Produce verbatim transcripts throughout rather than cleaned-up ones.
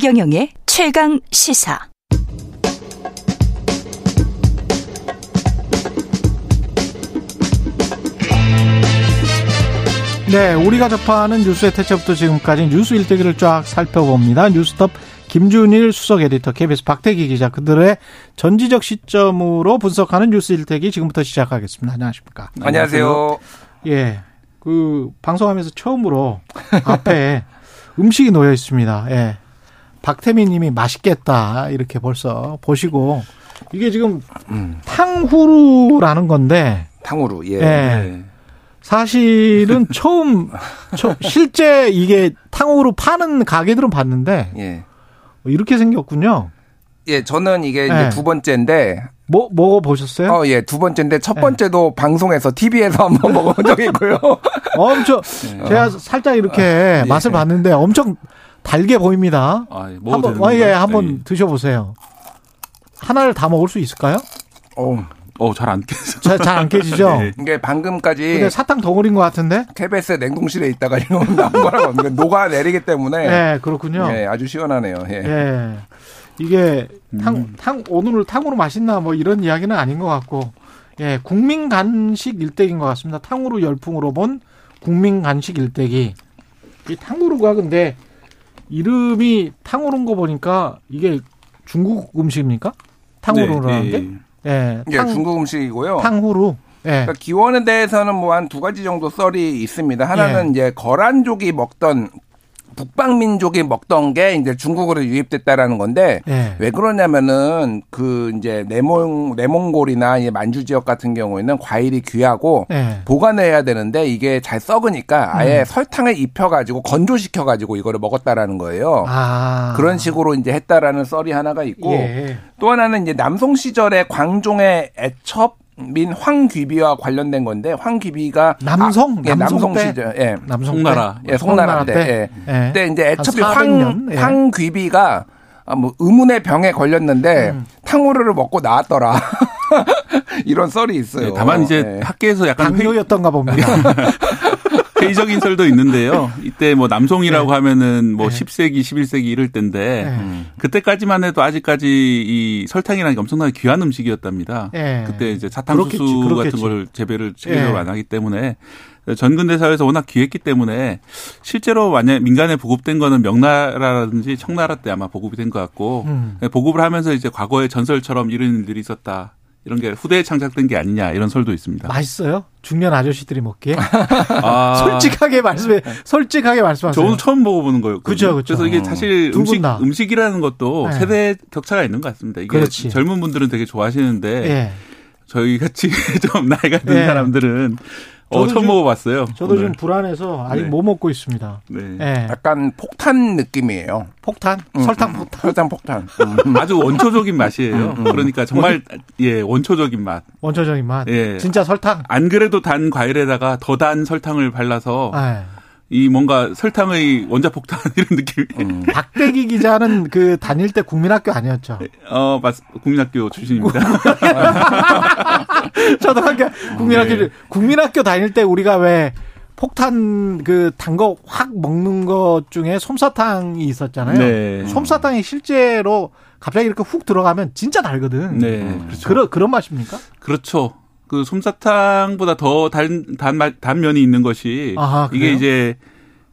최경영의 최강시사. 네, 우리가 접하는 뉴스의 태초부터 지금까지 뉴스 일대기를 쫙 살펴봅니다. 뉴스톱 김준일 수석 에디터, 케이비에스 박대기 기자, 그들의 전지적 시점으로 분석하는 뉴스 일대기 지금부터 시작하겠습니다. 안녕하십니까? 안녕하세요. 예, 그 방송하면서 처음으로 앞에 음식이 놓여 있습니다. 예, 박태민님이 맛있겠다 이렇게 벌써 보시고, 이게 지금 음. 탕후루라는 건데. 탕후루, 예. 예. 사실은 처음, 처음 실제 이게 탕후루 파는 가게들은 봤는데, 예, 이렇게 생겼군요. 예, 저는 이게 이제 예. 두 번째인데. 뭐 먹어 보셨어요? 어, 예, 두 번째인데 첫 번째도 예. 방송에서 티비에서 한번 먹어본 적이 있고요. 엄청 제가 살짝 이렇게 아, 예. 맛을 봤는데 엄청 달게 보입니다. 아, 예. 한번 아, 예, 한번 예. 드셔보세요. 하나를 다 먹을 수 있을까요? 어. 어, 잘 안 깨져. 잘, 잘 안 깨지죠? 네. 이게 방금까지. 근데 사탕 덩어리인 것 같은데? 케이비에스 냉동실에 있다가 이러면 나온 거라고 합니다. 녹아내리기 때문에. 네, 그렇군요. 예, 아주 시원하네요. 예. 네. 이게 탕, 음. 탕, 오늘 탕후루 맛있나 뭐 이런 이야기는 아닌 것 같고. 예, 국민 간식 일대기인 것 같습니다. 탕후루 열풍으로 본 국민 간식 일대기. 이 탕후루가 근데 이름이 탕후루인 거 보니까 이게 중국 음식입니까? 탕후루라는 네, 네. 게? 예, 탕, 예, 중국 음식이고요. 탕후루. 예. 그러니까 기원에 대해서는 뭐 한 두 가지 정도 썰이 있습니다. 하나는 예. 이제 거란족이 먹던, 북방민족이 먹던 게 이제 중국으로 유입됐다라는 건데, 예. 왜 그러냐면은 그 이제 내몽, 내몽골이나 만주 지역 같은 경우에는 과일이 귀하고 예. 보관해야 되는데 이게 잘 썩으니까 아예 음. 설탕에 입혀가지고 건조시켜가지고 이거를 먹었다라는 거예요. 아. 그런 식으로 이제 했다라는 썰이 하나가 있고, 예. 또 하나는 이제 남송 시절에 광종의 애첩, 민 황귀비와 관련된 건데, 황귀비가 남성, 아, 예, 남성 시절, 예, 남성 송나라, 예, 송나라 때, 때, 예. 예. 때 이제 애첩이 황, 예. 황귀비가 아, 뭐 의문의 병에 걸렸는데 음. 탕후루를 먹고 나왔더라. 이런 썰이 있어요. 네, 다만 이제 네. 학계에서 약간 당뇨였던가 봅니다. 회의적인 설도 있는데요. 이때 뭐 남송이라고 네. 하면은 뭐 네. 십 세기, 십일 세기 이럴 때인데 네. 그때까지만 해도 아직까지 이 설탕이라는 게 엄청나게 귀한 음식이었답니다. 네. 그때 이제 사탕수수 그렇겠지, 그렇겠지. 같은 걸 재배를 체계적으로 네. 안 하기 때문에 전근대 사회에서 워낙 귀했기 때문에 실제로 만약 민간에 보급된 거는 명나라라든지 청나라 때 아마 보급이 된 것 같고 음. 보급을 하면서 이제 과거의 전설처럼 이런 일들이 있었다. 이런 게 후대에 창작된 게 아니냐 이런 설도 있습니다. 맛있어요? 중년 아저씨들이 먹기에? 아. 솔직하게 말씀해, 솔직하게 말씀하세요. 저는 처음 먹어보는 거예요. 그죠, 그죠. 그래서 이게 사실 음식, 다. 음식이라는 것도 네. 세대 격차가 있는 것 같습니다. 이게 그렇지. 젊은 분들은 되게 좋아하시는데 네. 저희 같이 좀 나이가 든 네. 사람들은 어, 처음 좀, 먹어봤어요. 저도 오늘. 좀 불안해서 아직 네. 못 먹고 있습니다. 네. 네. 약간 폭탄 느낌이에요. 폭탄? 음, 설탕 폭탄? 설탕 폭탄. 음. 아주 원초적인 맛이에요. 음. 그러니까 정말 예 원초적인 맛. 원초적인 맛. 예. 진짜 설탕. 안 그래도 단 과일에다가 더 단 설탕을 발라서 네. 이 뭔가 설탕의 원자폭탄 이런 느낌이에요. 음. 박대기 기자는 그 다닐 때 국민학교 아니었죠? 어, 맞, 국민학교 출신입니다. 저도 학교, 국민학교, 네. 국민학교 다닐 때 우리가 왜 폭탄 그 단 거 확 먹는 것 중에 솜사탕이 있었잖아요. 네. 솜사탕이 실제로 갑자기 이렇게 훅 들어가면 진짜 달거든. 네. 음. 그렇죠. 그러, 그런 맛입니까? 그렇죠. 그 솜사탕보다 더 단, 단, 단 면이 있는 것이 아하, 이게 이제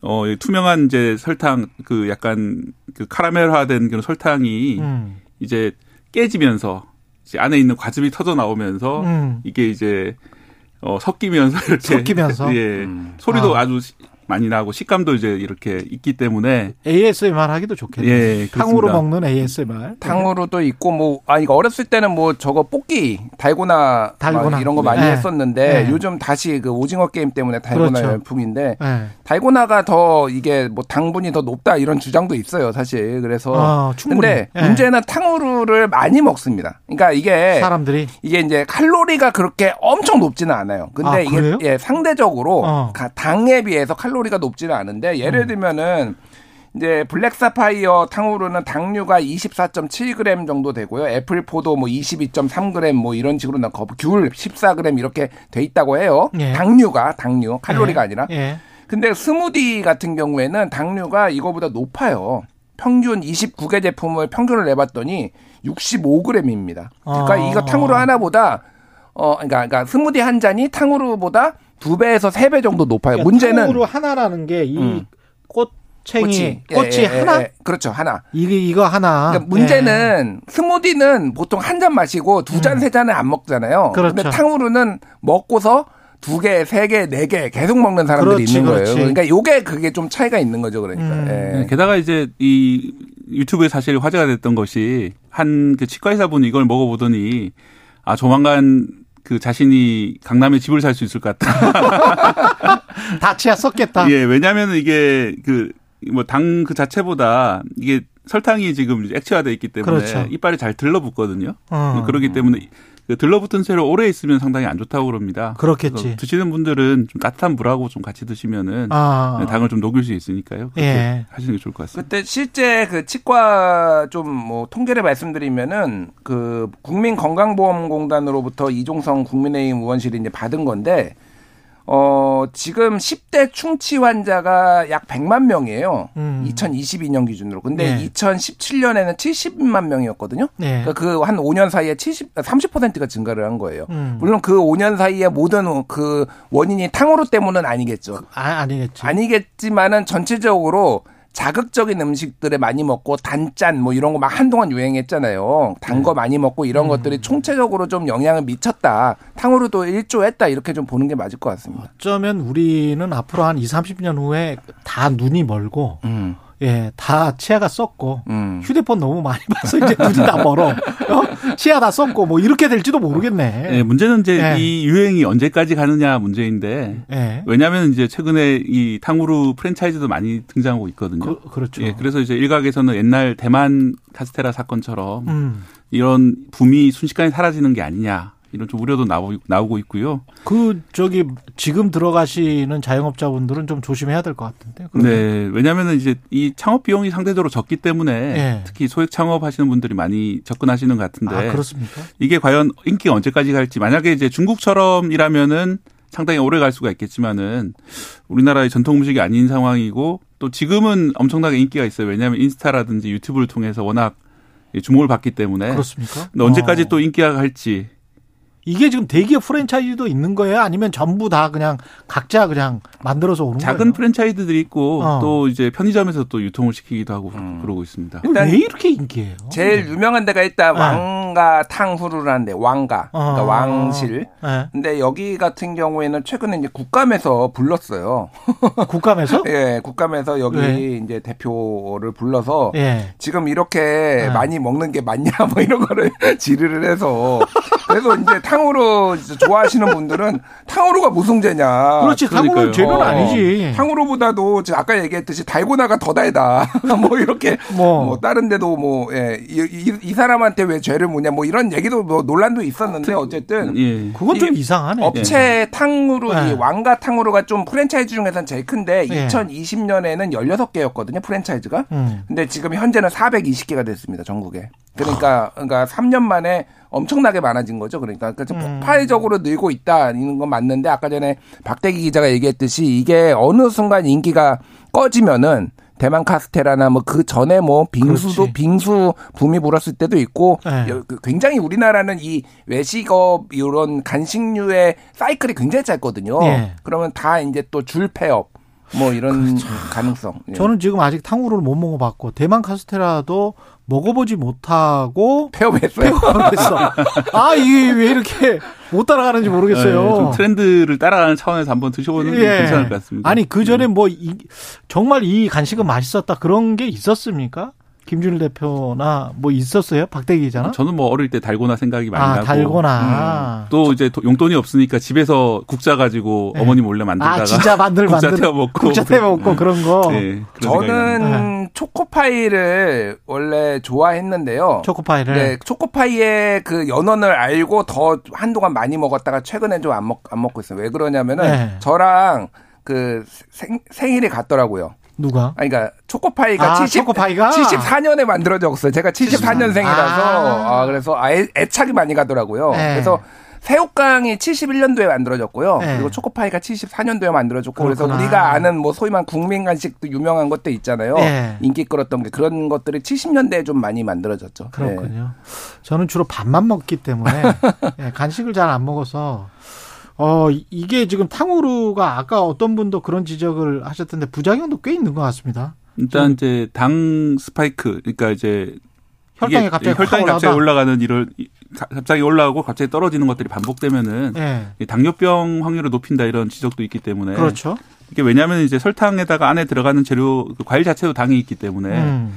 어 투명한 이제 설탕 그 약간 그 카라멜화된 그런 설탕이 음. 이제 깨지면서 이제 안에 있는 과즙이 터져 나오면서 음. 이게 이제 어 섞이면서 이렇게 섞이면서 예 음. 소리도 아. 아주 많이 나고 식감도 이제 이렇게 있기 때문에 에이에스엠알 하기도 좋겠네요. 예, 탕후루 먹는 에이에스엠알. 탕후루도 있고 뭐 아 이거 어렸을 때는 뭐 저거 뽑기 달고나, 달고나. 이런 거 많이 네. 했었는데 네. 요즘 다시 그 오징어 게임 때문에 달고나 그렇죠. 열풍인데 네. 달고나가 더 이게 뭐 당분이 더 높다 이런 주장도 있어요 사실. 그래서 어, 근데 네. 문제는 탕후루를 많이 먹습니다. 그러니까 이게 사람들이 이게 이제 칼로리가 그렇게 엄청 높지는 않아요. 근데 아, 이게 예, 상대적으로 어. 당에 비해서 칼로리 소리가 높지는 않은데 예를 들면은 이제 블랙 사파이어 탕후루는 당류가 이십사 점 칠 그램 정도 되고요. 애플 포도 뭐 이십이 점 삼 그램 뭐 이런 식으로 나 귤 십사 그램 이렇게 돼 있다고 해요. 예. 당류가 당류 칼로리가 예. 아니라. 예. 근데 스무디 같은 경우에는 당류가 이거보다 높아요. 평균 이십구 개 제품을 평균을 내봤더니 육십오 그램입니다. 그러니까 아. 이거 탕후루 하나보다 어 그러니까, 그러니까 스무디 한 잔이 탕후루보다 두 배에서 세 배 정도 높아요. 그러니까 문제는 탕후루 하나라는 게 이 음. 꽃 꽃이, 꽃이 예, 예, 하나? 예, 그렇죠, 하나. 이게, 이거 하나. 그러니까 문제는, 예. 스무디는 보통 한 잔 마시고 두 잔, 음. 세 잔은 안 먹잖아요. 그렇죠. 근데 탕후루는 먹고서 두 개, 세 개, 네 개 계속 먹는 사람들이 그렇지, 있는 거예요. 그렇지. 그러니까 요게 그게 좀 차이가 있는 거죠, 그러니까. 음. 예. 게다가 이제 이 유튜브에 사실 화제가 됐던 것이 한 그 치과의사분이 이걸 먹어보더니 아, 조만간 그 자신이 강남에 집을 살 수 있을 것 같다. 다 치아 썼겠다. 예, 왜냐면 이게 그 뭐 당 그 자체보다 이게 설탕이 지금 액체화되어 있기 때문에 그렇죠. 이빨에 잘 들러붙거든요. 어. 그렇기 때문에 들러붙은 채로 오래 있으면 상당히 안 좋다고 그럽니다. 그렇겠지. 드시는 분들은 좀 따뜻한 물하고 좀 같이 드시면은 아. 당을 좀 녹일 수 있으니까요. 그렇게 예. 하시는 게 좋을 것 같습니다. 그때 실제 그 치과 좀 뭐 통계를 말씀드리면은 그 국민건강보험공단으로부터 이종성 국민의힘 의원실이 이제 받은 건데. 어, 지금 십 대 충치 환자가 약 백만 명이에요. 음. 이천이십이 년 기준으로. 근데 네. 이천십칠 년에는 칠십만 명이었거든요. 네. 그러니까 그 한 오 년 사이에 삼십 퍼센트가 증가를 한 거예요. 음. 물론 그 오 년 사이에 모든 그 원인이 탕후루 때문은 아니겠죠. 아, 아니겠죠. 아니겠지만은 전체적으로 자극적인 음식들을 많이 먹고 단짠 뭐 이런 거 막 한동안 유행했잖아요. 단 거 네. 많이 먹고 이런 음. 것들이 총체적으로 좀 영향을 미쳤다. 탕후루도 일조했다. 이렇게 좀 보는 게 맞을 것 같습니다. 어쩌면 우리는 앞으로 한 이삼십 년 후에 다 눈이 멀고 음. 예, 다 치아가 썩고 음. 휴대폰 너무 많이 봐서 이제 눈이 다 멀어. 어? 치아 다 썩고 뭐 이렇게 될지도 모르겠네. 예, 문제는 이제 예. 이 유행이 언제까지 가느냐 문제인데 예. 왜냐하면 이제 최근에 이 탕후루 프랜차이즈도 많이 등장하고 있거든요. 그, 그렇죠. 예, 그래서 이제 일각에서는 옛날 대만 카스테라 사건처럼 음. 이런 붐이 순식간에 사라지는 게 아니냐. 이런 좀 우려도 나오고 있고요. 그 저기 지금 들어가시는 자영업자분들은 좀 조심해야 될 것 같은데. 그러면. 네, 왜냐하면 이제 이 창업 비용이 상대적으로 적기 때문에 네. 특히 소액 창업하시는 분들이 많이 접근하시는 것 같은데. 아, 그렇습니까? 이게 과연 인기가 언제까지 갈지. 만약에 이제 중국처럼이라면은 상당히 오래 갈 수가 있겠지만은 우리나라의 전통 음식이 아닌 상황이고 또 지금은 엄청나게 인기가 있어요. 왜냐하면 인스타라든지 유튜브를 통해서 워낙 주목을 받기 때문에. 그렇습니까? 근데 언제까지 어. 또 인기가 갈지. 이게 지금 대기업 프랜차이즈도 있는 거예요? 아니면 전부 다 그냥 각자 그냥 만들어서 오는 작은 거예요? 작은 프랜차이즈들이 있고 어. 또 이제 편의점에서 또 유통을 시키기도 하고 음. 그러고 있습니다. 일단 왜 이렇게 인기예요? 제일 네. 유명한 데가 일단 네. 왕가 탕후루라는 데 왕가. 어. 그러니까 왕실. 네. 근데 여기 같은 경우에는 최근에 이제 국감에서 불렀어요. 국감에서? 예, 국감에서 여기 네. 이제 대표를 불러서 네. 지금 이렇게 네. 많이 먹는 게 맞냐 뭐 이런 거를 질의를 해서 그래서 이제 탕후루 좋아하시는 분들은 탕후루가 무슨 죄냐. 그렇지. 탕후루는 죄는 아니지. 탕후루보다도 아까 얘기했듯이 달고나가 더 달다. 뭐 이렇게 뭐, 뭐 다른 데도 뭐 예, 이, 이 사람한테 왜 죄를 묻냐 뭐 이런 얘기도 뭐 논란도 있었는데 어쨌든 예. 그건 좀 이상하네. 업체 탕후루 예. 이 왕가 탕후루가 좀 프랜차이즈 중에서는 제일 큰데 예. 이천이십 년에는 열여섯 개였거든요. 프랜차이즈가. 음. 근데 지금 현재는 사백이십 개가 됐습니다. 전국에. 그러니까 그러니까 삼 년 만에 엄청나게 많아진 거죠. 그러니까, 그러니까 음. 폭발적으로 늘고 있다는 건 맞는데 아까 전에 박대기 기자가 얘기했듯이 이게 어느 순간 인기가 꺼지면은 대만 카스테라나 뭐 그 전에 뭐 빙수도 그렇지. 빙수 붐이 불었을 때도 있고 네. 굉장히 우리나라는 이 외식업 이런 간식류의 사이클이 굉장히 짧거든요. 네. 그러면 다 이제 또 줄 폐업 뭐 이런 그렇죠. 가능성. 저는 예. 지금 아직 탕후루를 못 먹어봤고 대만 카스테라도 먹어보지 못하고 폐업했어요. 폐업했어. 아 이게 왜 이렇게 못 따라가는지 모르겠어요. 네, 좀 트렌드를 따라가는 차원에서 한번 드셔보는 게 예. 괜찮을 것 같습니다. 아니 그 전에 뭐 이, 정말 이 간식은 맛있었다 그런 게 있었습니까? 김준일 대표나 뭐 있었어요? 박대기 기자나? 저는 뭐 어릴 때 달고나 생각이 많이 아, 나고. 달고나. 음. 또 이제 용돈이 없으니까 집에서 국자 가지고 네. 어머니 몰래 만들다가. 아, 진짜 만들 국자 만들. 태워먹고. 국자 태워먹고 그런 거. 네, 그런 저는 초코파이를 원래 좋아했는데요. 초코파이를? 네. 초코파이의 그 연원을 알고 더 한동안 많이 먹었다가 최근에 좀 안 먹, 안 먹고 있어요. 왜 그러냐면은 네. 저랑 그 생, 생일이 같더라고요. 누가? 아니, 그러니까 초코파이가, 아, 칠십, 초코파이가 칠십사 년에 만들어졌어요. 제가 칠십사 년생이라서 아. 아, 그래서 애착이 많이 가더라고요. 네. 그래서 새우깡이 칠십일 년도에 만들어졌고요. 네. 그리고 초코파이가 칠십사 년도에 만들어졌고 그렇구나. 그래서 우리가 아는 뭐 소위 말 국민 간식도 유명한 것들 있잖아요. 네. 인기 끌었던 게 그런 것들이 칠십 년대에 좀 많이 만들어졌죠. 그렇군요. 네. 저는 주로 밥만 먹기 때문에 간식을 잘 안 먹어서 어 이게 지금 탕후루가 아까 어떤 분도 그런 지적을 하셨던데 부작용도 꽤 있는 것 같습니다. 일단 이제 당 스파이크 그러니까 이제 혈당이 갑자기, 혈당이 갑자기 올라가는 일을 갑자기 올라오고 갑자기 떨어지는 것들이 반복되면은 네. 당뇨병 확률을 높인다 이런 지적도 있기 때문에 그렇죠. 이게 왜냐하면 이제 설탕에다가 안에 들어가는 재료 그 과일 자체도 당이 있기 때문에 음.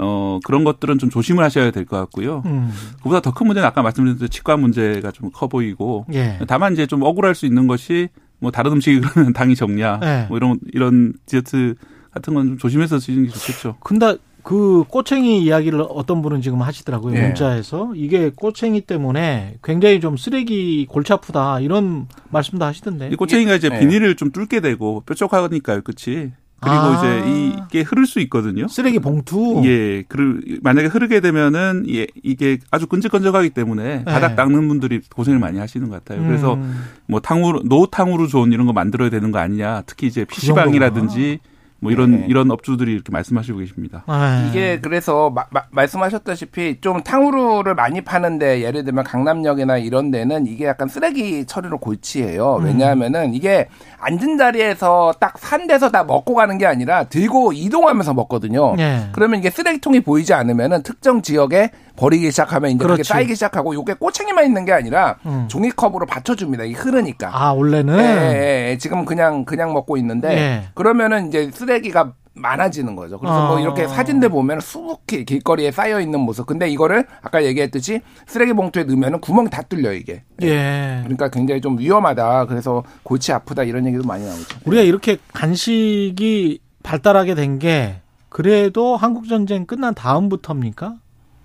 어 그런 것들은 좀 조심을 하셔야 될 것 같고요. 음. 그보다 더 큰 문제는 아까 말씀드렸던 치과 문제가 좀 커 보이고 예. 다만 이제 좀 억울할 수 있는 것이 뭐 다른 음식이 그러면 당이 적냐 예. 뭐 이런 이런 디저트 같은 건 좀 조심해서 드시는 게 좋겠죠. 근데 그 꼬챙이 이야기를 어떤 분은 지금 하시더라고요. 예. 문자에서. 이게 꼬챙이 때문에 굉장히 좀 쓰레기 골치 아프다 이런 말씀도 하시던데. 이 꼬챙이가 이제 예. 비닐을 좀 뚫게 되고 뾰족하니까요. 그렇지. 그리고 아. 이제 이게 흐를 수 있거든요. 쓰레기 봉투. 예. 그 만약에 흐르게 되면은 예, 이게 아주 끈적끈적하기 때문에 바닥 네. 닦는 분들이 고생을 많이 하시는 것 같아요. 음. 그래서 뭐 탕후루, 노탕후루 존 이런 거 만들어야 되는 거 아니냐. 특히 이제 피시방이라든지 뭐 이런 네. 이런 업주들이 이렇게 말씀하시고 계십니다. 아. 이게 그래서 마, 마, 말씀하셨다시피 좀 탕후루를 많이 파는데 예를 들면 강남역이나 이런 데는 이게 약간 쓰레기 처리로 골치예요. 음. 왜냐하면은 이게 앉은 자리에서 딱 산 데서 다 먹고 가는 게 아니라 들고 이동하면서 먹거든요. 네. 그러면 이게 쓰레기통이 보이지 않으면은 특정 지역에 버리기 시작하면 이제 그게 쌓이기 시작하고 이게 꼬챙이만 있는 게 아니라 음. 종이컵으로 받쳐줍니다. 이게 흐르니까. 아 원래는 예, 예, 예. 지금 그냥 그냥 먹고 있는데 예. 그러면은 이제 쓰레기가 많아지는 거죠. 그래서 아. 뭐 이렇게 사진들 보면 수북히 길거리에 쌓여 있는 모습. 근데 이거를 아까 얘기했듯이 쓰레기 봉투에 넣으면 구멍 다 뚫려 이게. 예. 그러니까 굉장히 좀 위험하다. 그래서 골치 아프다 이런 얘기도 많이 나오죠. 우리가 이렇게 간식이 발달하게 된 게 그래도 한국 전쟁 끝난 다음부터입니까?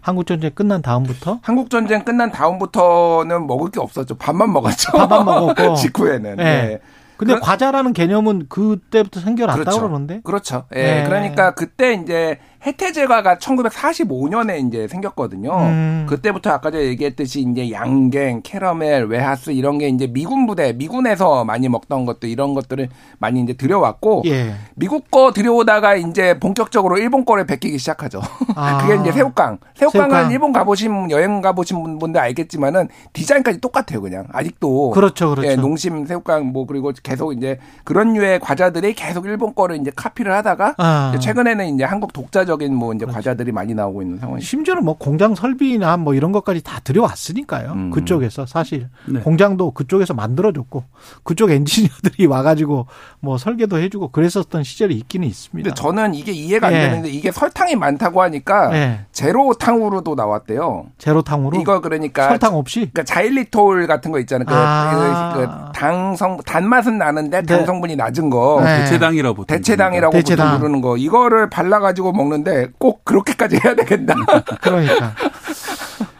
한국 전쟁 끝난 다음부터? 한국 전쟁 끝난 다음부터는 먹을 게 없었죠. 밥만 먹었죠. 밥만 먹었고 직후에는. 네. 네. 근데 그런, 과자라는 개념은 그때부터 생겨났다고 그렇죠. 그러는데? 그렇죠. 예. 네. 그러니까 그때 이제 해태제과가 천구백사십오 년에 이제 생겼거든요. 음. 그때부터 아까 제가 얘기했듯이 이제 양갱, 캐러멜, 외하스 이런 게 이제 미군 부대, 미군에서 많이 먹던 것들 이런 것들을 많이 이제 들여왔고 예. 미국 거 들여오다가 이제 본격적으로 일본 거를 베끼기 시작하죠. 아. 그게 이제 새우깡. 새우깡은 새우깡. 일본 가보신 여행 가보신 분들 알겠지만은 디자인까지 똑같아요, 그냥 아직도. 그렇죠, 그렇죠. 예, 농심 새우깡 뭐 그리고 계속 이제 그런 류의 과자들이 계속 일본 거를 이제 카피를 하다가 아. 이제 최근에는 이제 한국 독자적인 뭐 이제 그렇지. 과자들이 많이 나오고 있는 상황이죠. 심지어는 뭐 공장 설비나 뭐 이런 것까지 다 들여왔으니까요. 음. 그쪽에서 사실 네. 공장도 그쪽에서 만들어줬고 그쪽 엔지니어들이 와가지고 뭐 설계도 해주고 그랬었던 시절이 있기는 있습니다. 근데 저는 이게 이해가 안 네. 되는데 이게 설탕이 많다고 하니까 네. 제로 탕후루도 나왔대요. 제로 탕후루? 이거 그러니까 설탕 없이? 그러니까 자일리톨 같은 거 있잖아요. 그, 아. 그, 그 당성 단맛은 나는데 당 성분이 낮은 거 네. 대체당이라고 보통 대체당이라고 대체당. 보통 부르는 거 이거를 발라가지고 먹는데 꼭 그렇게까지 해야 되겠나? 그러니까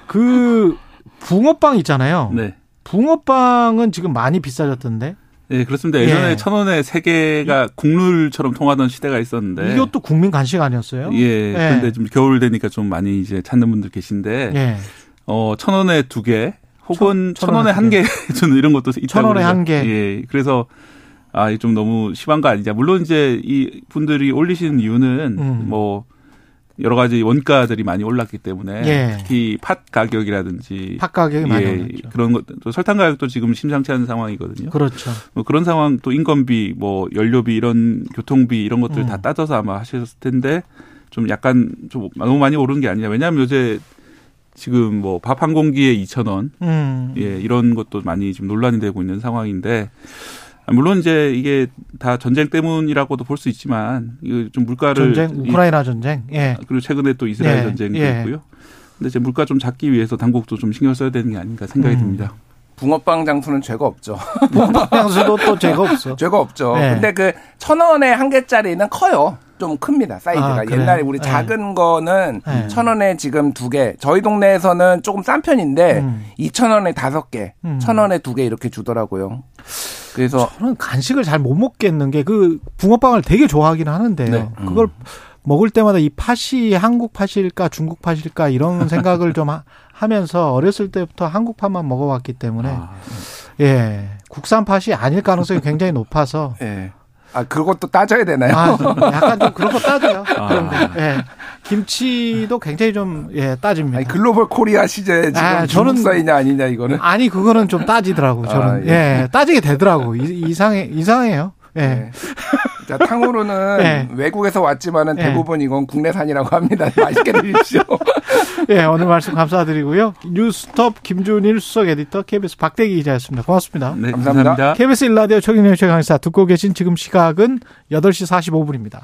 그 붕어빵 있잖아요. 네. 붕어빵은 지금 많이 비싸졌던데? 네 그렇습니다. 예전에 예. 천 원에 세 개가 국룰처럼 통하던 시대가 있었는데 이것도 국민 간식 아니었어요? 예. 그런데 예. 좀 겨울 되니까 좀 많이 이제 찾는 분들 계신데 예. 어, 천 원에 두 개. 혹은 천, 천 원에 한 개 주는 이런 것도 있다고 천 원에 한 개. 예, 그래서 아, 좀 너무 심한 거 아니냐. 물론 이제 이 분들이 올리시는 이유는 음. 뭐 여러 가지 원가들이 많이 올랐기 때문에 예. 특히 팥 가격이라든지 팥 가격이 예, 많이 올랐죠. 그런 것, 또 설탕 가격도 지금 심상치 않은 상황이거든요. 그렇죠. 뭐 그런 상황 또 인건비, 뭐 연료비 이런 교통비 이런 것들 음. 다 따져서 아마 하셨을 텐데 좀 약간 좀 너무 많이 오른 게 아니냐. 왜냐하면 요새 지금 뭐 밥 한 공기에 이천 원, 음. 예 이런 것도 많이 지금 논란이 되고 있는 상황인데 물론 이제 이게 다 전쟁 때문이라고도 볼 수 있지만 이 좀 물가를 전쟁, 우크라이나 전쟁, 예 그리고 최근에 또 이스라엘 예. 전쟁도 예. 있고요. 근데 이제 물가 좀 잡기 위해서 당국도 좀 신경 써야 되는 게 아닌가 생각이 음. 듭니다. 붕어빵 장수는 죄가 없죠. 붕어빵 장수도 또 죄가 없어. 죄가 없죠. 예. 근데 그 천 원에 한 개짜리는 커요. 좀 큽니다. 사이즈가. 아, 옛날에 우리 작은 네. 거는 네. 천 원에 지금 두 개. 저희 동네에서는 조금 싼 편인데 음. 이천 원에 다섯 개, 음. 천 원에 두 개 이렇게 주더라고요. 그래서 저는 간식을 잘 못 먹겠는 게 그 붕어빵을 되게 좋아하긴 하는데요. 네. 음. 그걸 먹을 때마다 이 팥이 한국 팥일까 중국 팥일까 이런 생각을 좀 하, 하면서 어렸을 때부터 한국 팥만 먹어왔기 때문에 아. 예 국산 팥이 아닐 가능성이 굉장히 높아서 예. 아 그것도 따져야 되나요? 아, 약간 좀 그런 거 따져요. 아. 그런데 예. 김치도 굉장히 좀 예, 따집니다. 아니, 글로벌 코리아 시제 지금 아, 저는 중국사이냐 아니냐 이거는 아니 그거는 좀 따지더라고 저는 아, 예. 예 따지게 되더라고 이, 이상해 이상해요. 예. 네. 자, 탕후루는 예. 외국에서 왔지만은 대부분 이건 국내산이라고 합니다. 맛있게 드십시오. 예, 오늘 말씀 감사드리고요. 뉴스톱 김준일 수석 에디터 케이비에스 박대기 기자였습니다. 고맙습니다. 네, 감사합니다. 감사합니다. 케이비에스 일 라디오 최경영 최강시사 듣고 계신 지금 시각은 여덟 시 사십오 분입니다.